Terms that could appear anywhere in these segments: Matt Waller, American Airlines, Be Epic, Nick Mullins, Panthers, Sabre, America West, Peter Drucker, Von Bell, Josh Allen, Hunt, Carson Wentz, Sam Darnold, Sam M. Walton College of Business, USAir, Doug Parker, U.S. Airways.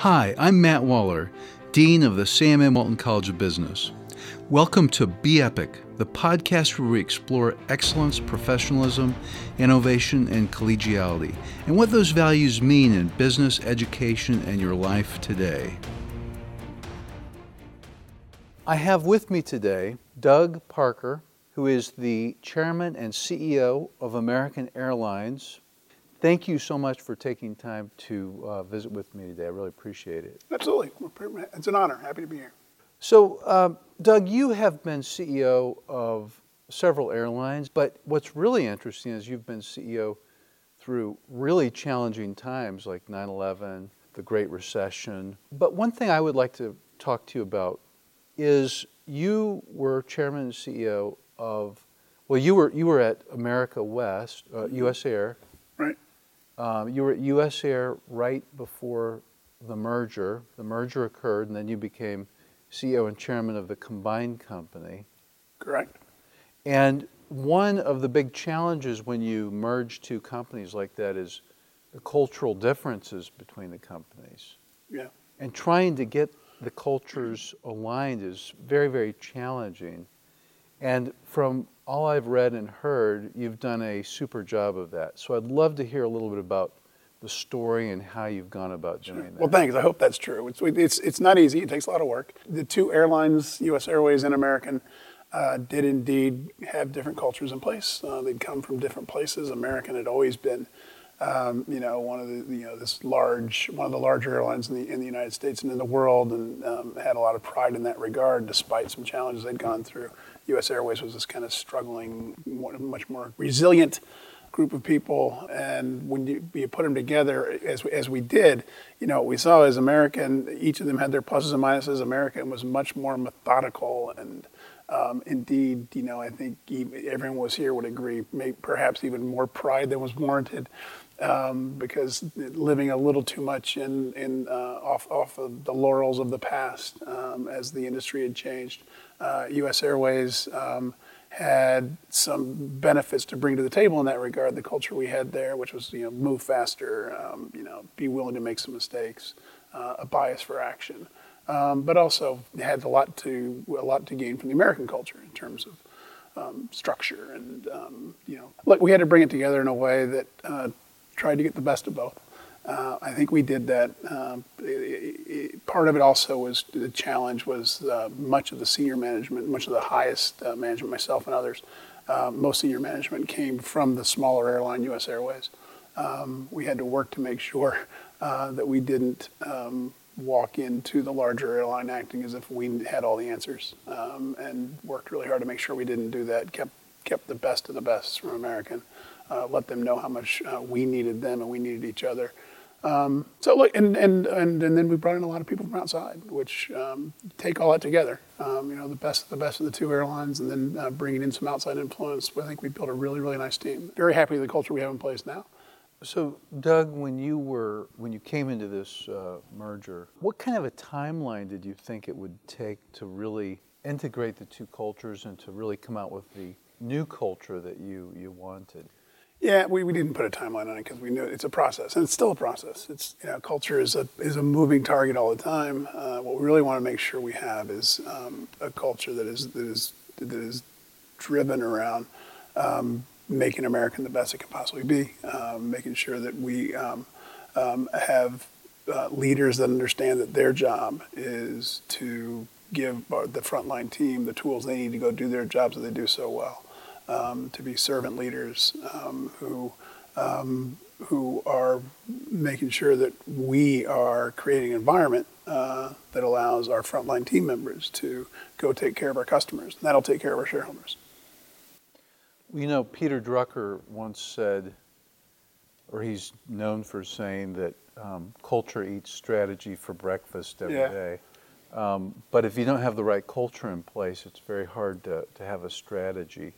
Hi, I'm Matt Waller, Dean of the Sam M. Walton College of Business. Welcome to Be Epic, the podcast where we explore excellence, professionalism, innovation, and collegiality, and what those values mean in business, education, and your life today. I have with me today Doug Parker, who is the Chairman and CEO of American Airlines. Thank you so much for taking time to visit with me today. I really appreciate it. Absolutely. It's an honor. Happy to be here. So, Doug, you have been CEO of several airlines, but what's really interesting is you've been CEO through really challenging times like 9/11, the Great Recession. But one thing I would like to talk to you about is you were Chairman and CEO of, you were at America West, USAir. Right. You were at USAir right before the merger. The merger occurred, and then you became CEO and chairman of the combined company. Correct. And one of the big challenges when you merge two companies like that is the cultural differences between the companies. Yeah. And trying to get the cultures aligned is very, very challenging. And from all I've read and heard, you've done a super job of that. So I'd love to hear a little bit about the story and how you've gone about doing that. Well, thanks. I hope that's true. It's not easy. It takes a lot of work. The two airlines, U.S. Airways and American, did indeed have different cultures in place. They'd come from different places. American had always been, one of the larger airlines in the United States and in the world, and had a lot of pride in that regard, despite some challenges they'd gone through. U.S. Airways was this kind of struggling, much more resilient group of people, and when you put them together as we did, what we saw is American, each of them had their pluses and minuses. American was much more methodical, and indeed, I think everyone was here would agree, maybe perhaps even more pride than was warranted, because living a little too much off of the laurels of the past, as the industry had changed. U.S. Airways had some benefits to bring to the table in that regard. The culture we had there, which was move faster, be willing to make some mistakes, a bias for action, but also had a lot to gain from the American culture in terms of structure and look, we had to bring it together in a way that tried to get the best of both. I think we did that. Part of it also was the challenge was much of the senior management, much of the highest management, myself and others, most senior management came from the smaller airline, U.S. Airways. We had to work to make sure that we didn't walk into the larger airline acting as if we had all the answers, and worked really hard to make sure we didn't do that, kept the best of the best from American, let them know how much we needed them and we needed each other. So look, and then we brought in a lot of people from outside, which take all that together. The best of the two airlines, and then bringing in some outside influence. I think we built a really, really nice team. Very happy with the culture we have in place now. So, Doug, when you came into this merger, what kind of a timeline did you think it would take to really integrate the two cultures and to really come out with the new culture that you wanted? Yeah, we didn't put a timeline on it because we knew it's a process, and it's still a process. It's culture is a moving target all the time. What we really want to make sure we have is a culture that is driven around making American the best it can possibly be, making sure that we have leaders that understand that their job is to give the frontline team the tools they need to go do their jobs that they do so well. To be servant leaders who are making sure that we are creating an environment that allows our frontline team members to go take care of our customers. And that'll take care of our shareholders. Peter Drucker once said, or he's known for saying that culture eats strategy for breakfast every day. But if you don't have the right culture in place, it's very hard to have a strategy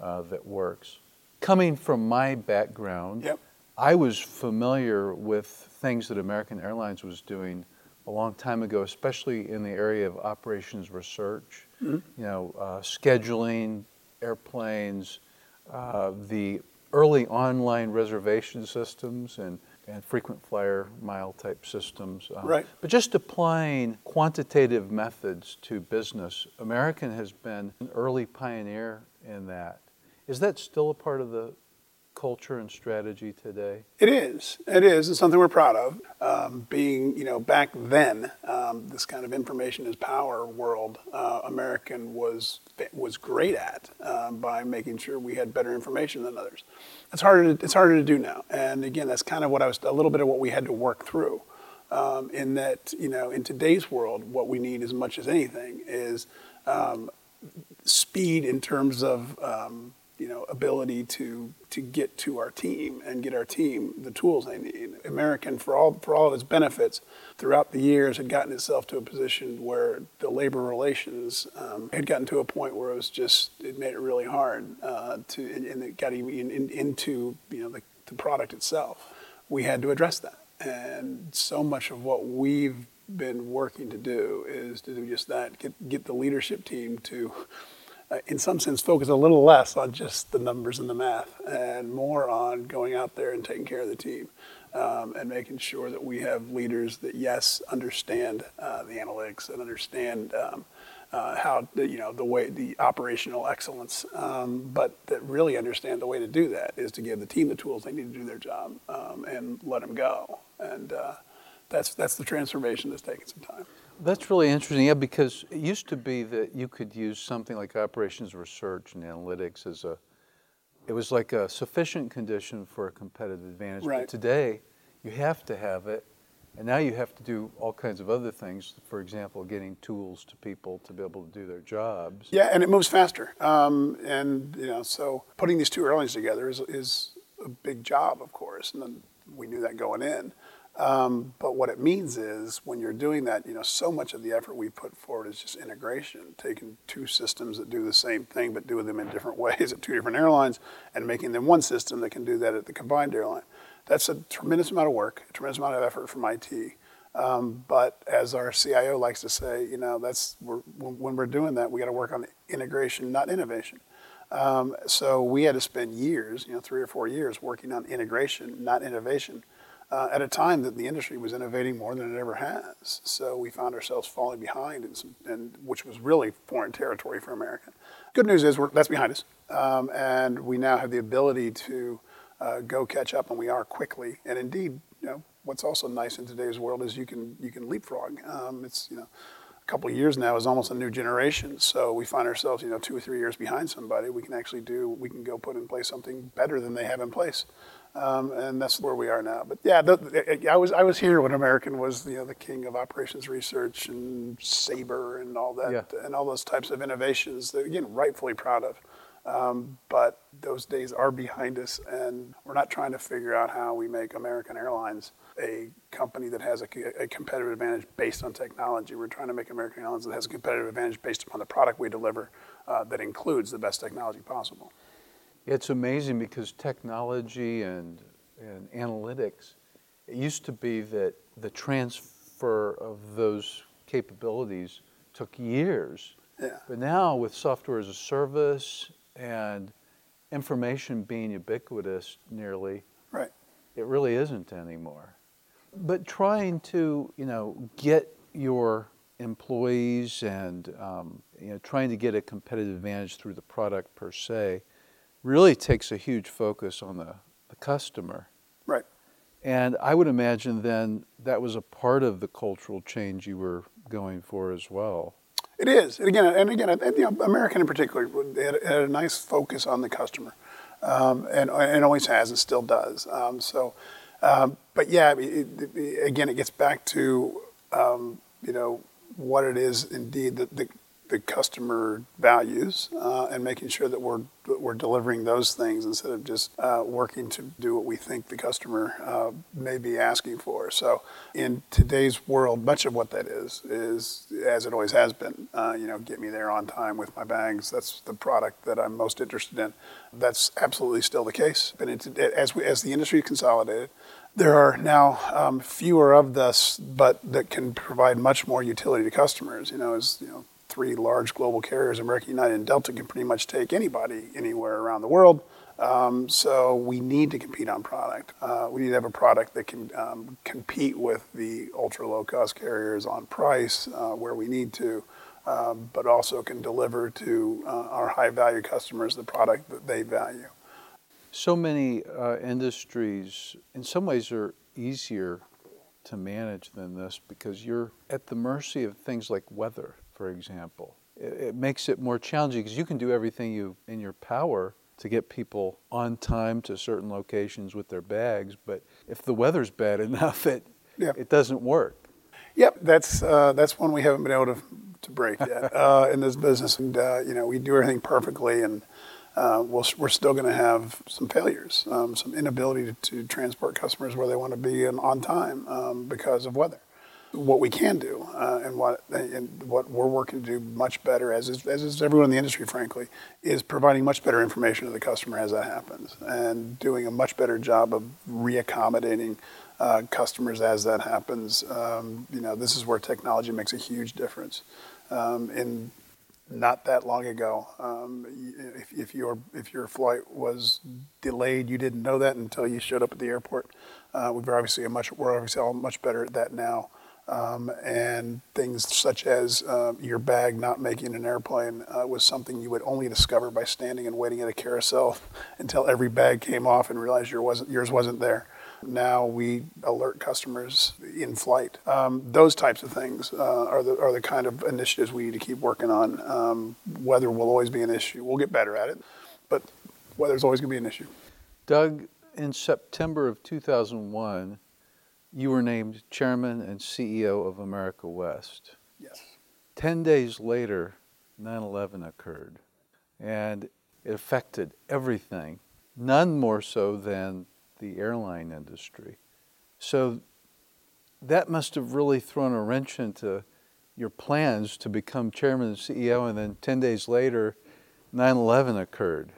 that works. Coming from my background, I was familiar with things that American Airlines was doing a long time ago, especially in the area of operations research, scheduling airplanes, the early online reservation systems and and frequent flyer mile type systems. Right. But just applying quantitative methods to business, American has been an early pioneer in that. Is that still a part of the culture and strategy today? It is. It's something we're proud of. Being, back then, this kind of information is power world, American was great at by making sure we had better information than others. It's harder to do now. And again, that's kind of what we had to work through. In that, in today's world, what we need as much as anything is speed in terms of ability to get to our team and get our team the tools they need. American, for all of its benefits, throughout the years had gotten itself to a position where the labor relations had gotten to a point where it made it really hard and it got even into the product itself. We had to address that, and so much of what we've been working to do is to do just that: get the leadership team to, in some sense, focus a little less on just the numbers and the math and more on going out there and taking care of the team and making sure that we have leaders that, yes, understand the analytics and understand how, the operational excellence, but that really understand the way to do that is to give the team the tools they need to do their job and let them go. And that's the transformation that's taken some time. That's really interesting, yeah, because it used to be that you could use something like operations research and analytics it was like a sufficient condition for a competitive advantage. Right. But today, you have to have it, and now you have to do all kinds of other things, for example, getting tools to people to be able to do their jobs. Yeah, and it moves faster. So putting these two airlines together is a big job, of course, and then we knew that going in. But what it means is when you're doing that, so much of the effort we put forward is just integration, taking two systems that do the same thing but doing them in different ways at two different airlines and making them one system that can do that at the combined airline. That's a tremendous amount of work, a tremendous amount of effort from IT. But as our CIO likes to say, when we're doing that, we got to work on integration, not innovation. So we had to spend years, 3 or 4 years, working on integration, not innovation. At a time that the industry was innovating more than it ever has. So we found ourselves falling behind, which was really foreign territory for American. Good news is that's behind us, and we now have the ability to go catch up, and we are quickly. And indeed, what's also nice in today's world is you can leapfrog. It's a couple of years now is almost a new generation. So we find ourselves 2 or 3 years behind somebody. We can actually go put in place something better than they have in place. And that's where we are now. But yeah, I was here when American was the king of operations research and Sabre and all that, yeah, and all those types of innovations that, again, rightfully proud of. But those days are behind us, and we're not trying to figure out how we make American Airlines a company that has a competitive advantage based on technology. We're trying to make American Airlines that has a competitive advantage based upon the product we deliver that includes the best technology possible. It's amazing because technology and analytics, it used to be that the transfer of those capabilities took years. Yeah. But now with software as a service and information being ubiquitous nearly, right, it really isn't anymore. But trying to, get your employees and, trying to get a competitive advantage through the product per se, really takes a huge focus on the customer. Right. And I would imagine then that was a part of the cultural change you were going for as well. It is. And again, American in particular had a nice focus on the customer, and always has and still does. But yeah, it gets back to, what it is indeed that the customer values and making sure that we're delivering those things instead of just working to do what we think the customer may be asking for. So in today's world, much of what that is as it always has been, get me there on time with my bags. That's the product that I'm most interested in. That's absolutely still the case. But as the industry consolidated, there are now fewer of this, but that can provide much more utility to customers, three large global carriers, American, United, and Delta, can pretty much take anybody anywhere around the world. So we need to compete on product. We need to have a product that can compete with the ultra low-cost carriers on price where we need to, but also can deliver to our high-value customers the product that they value. So many industries, in some ways, are easier to manage than this because you're at the mercy of things like weather, for example. It makes it more challenging because you can do everything in your power to get people on time to certain locations with their bags, but if the weather's bad enough, it doesn't work. Yep, that's one we haven't been able to break yet in this business. And we do everything perfectly, and we're still going to have some failures, some inability to transport customers where they want to be and on time because of weather. What we can do, and what we're working to do much better, as is everyone in the industry, frankly, is providing much better information to the customer as that happens, and doing a much better job of reaccommodating customers as that happens. This is where technology makes a huge difference. In not that long ago, if your flight was delayed, you didn't know that until you showed up at the airport. We're obviously all much better at that now. And things such as your bag not making an airplane was something you would only discover by standing and waiting at a carousel until every bag came off and realized yours wasn't there. Now we alert customers in flight. Those types of things are the kind of initiatives we need to keep working on. Weather will always be an issue. We'll get better at it, but weather's always going to be an issue. Doug, in September of 2001, you were named chairman and CEO of America West. Yes. 10 days later, 9/11 occurred, and it affected everything, none more so than the airline industry. So that must have really thrown a wrench into your plans to become chairman and CEO, and then 10 days later, 9/11 occurred.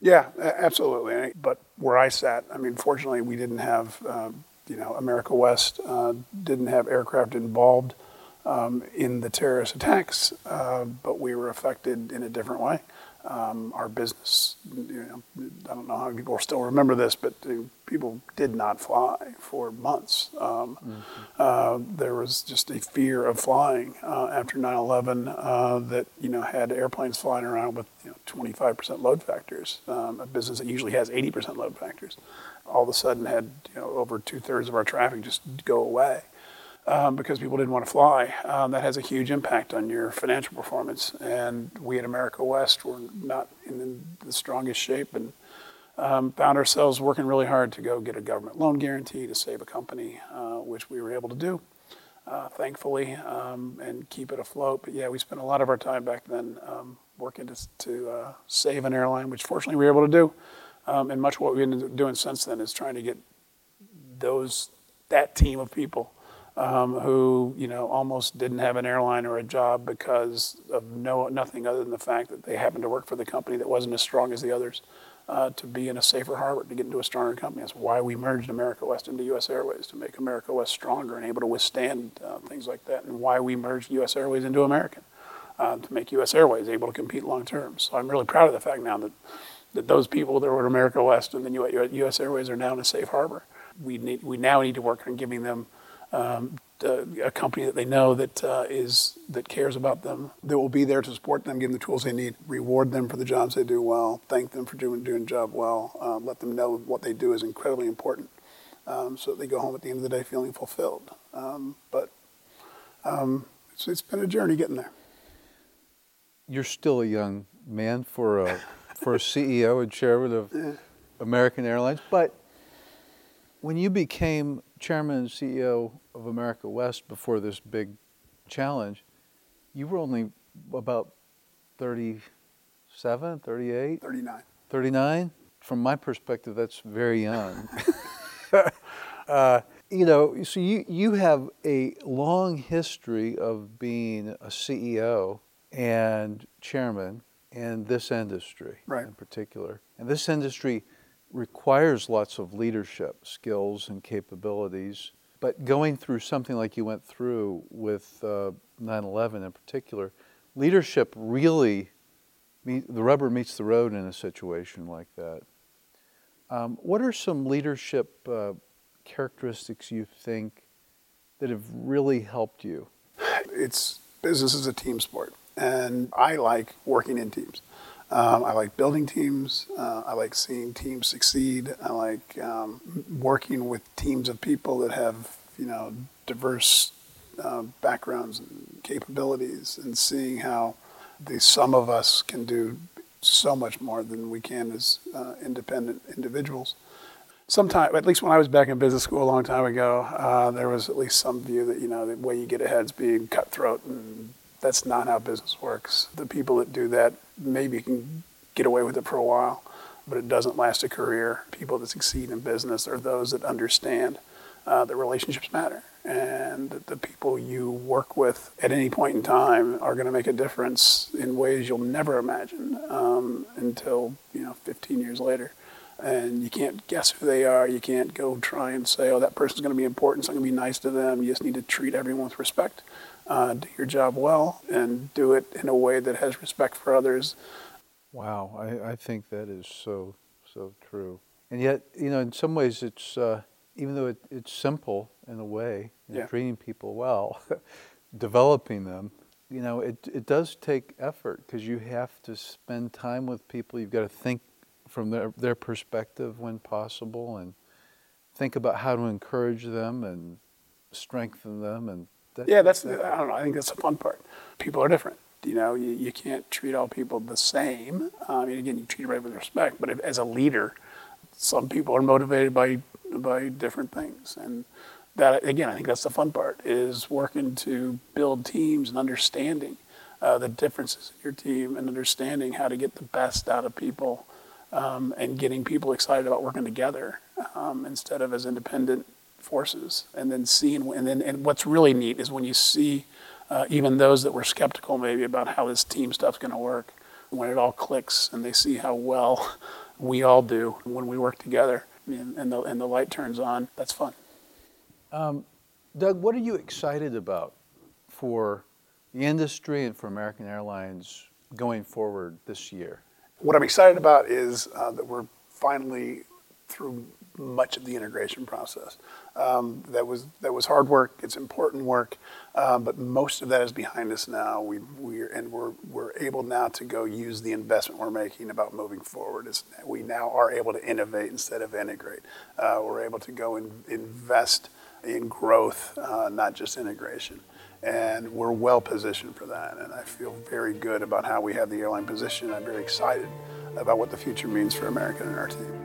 Yeah, absolutely. But where I sat, fortunately, we didn't have... America West didn't have aircraft involved in the terrorist attacks, but we were affected in a different way. Our business, I don't know how many people still remember this, but people did not fly for months. There was just a fear of flying after 9/11 that, had airplanes flying around with 25% load factors, a business that usually has 80% load factors. All of a sudden had over 2/3 of our traffic just go away because people didn't want to fly. That has a huge impact on your financial performance. And we at America West were not in the strongest shape and found ourselves working really hard to go get a government loan guarantee to save a company, which we were able to do, thankfully, and keep it afloat. But yeah, we spent a lot of our time back then working to save an airline, which fortunately we were able to do. And much of what we've been doing since then is trying to get that team of people who almost didn't have an airline or a job because of nothing other than the fact that they happened to work for the company that wasn't as strong as the others to be in a safer harbor, to get into a stronger company. That's why we merged America West into U.S. Airways, to make America West stronger and able to withstand things like that, and why we merged U.S. Airways into American to make U.S. Airways able to compete long term. So I'm really proud of the fact now that those people that were at America West and then U.S. Airways are now in a safe harbor. We now need to work on giving them a company that they know that cares about them, that will be there to support them, give them the tools they need, reward them for the jobs they do well, thank them for doing the job well, let them know what they do is incredibly important, so that they go home at the end of the day feeling fulfilled. It's been a journey getting there. You're still a young man for a CEO and chairman of American Airlines. But when you became chairman and CEO of America West before this big challenge, you were only about 37, 38? 39. 39? From my perspective, that's very young. So you have a long history of being a CEO and chairman. And this industry, right, in particular. And this industry requires lots of leadership skills and capabilities. But going through something like you went through with 9/11 in particular, leadership really, the rubber meets the road in a situation like that. What are some leadership characteristics you think that have really helped you? Business is a team sport, and I like working in teams. I like building teams. I like seeing teams succeed. I like working with teams of people that have, diverse backgrounds and capabilities, and seeing how the sum of us can do so much more than we can as independent individuals. Sometime, at least when I was back in business school a long time ago, there was at least some view that, the way you get ahead is being cutthroat, and that's not how business works. The people that do that maybe can get away with it for a while, but it doesn't last a career. People that succeed in business are those that understand that relationships matter, and that the people you work with at any point in time are going to make a difference in ways you'll never imagine until 15 years later. And you can't guess who they are. You can't go try and say, that person's going to be important, so I'm going to be nice to them. You just need to treat everyone with respect, do your job well, and do it in a way that has respect for others. Wow, I think that is so true. And yet, in some ways it's, even though it's simple in a way, treating people well, developing them, it does take effort, because you have to spend time with people. You've got to think from their perspective when possible, and think about how to encourage them and strengthen them. And I don't know, I think that's the fun part. People are different. You can't treat all people the same. I mean, again, you treat everybody with respect, but as a leader, some people are motivated by different things. And that, again, I think that's the fun part, is working to build teams and understanding the differences in your team, and understanding how to get the best out of people. And getting people excited about working together instead of as independent forces. And then and what's really neat is when you see even those that were skeptical maybe about how this team stuff's going to work, when it all clicks and they see how well we all do when we work together, and the light turns on, that's fun. Doug, what are you excited about for the industry and for American Airlines going forward this year? What I'm excited about is that we're finally through much of the integration process. That was hard work. It's important work, but most of that is behind us now. We're able now to go use the investment we're making about moving forward. We now are able to innovate instead of integrate. We're able to go and invest in growth, not just integration. And we're well positioned for that. And I feel very good about how we have the airline position. I'm very excited about what the future means for America and our team.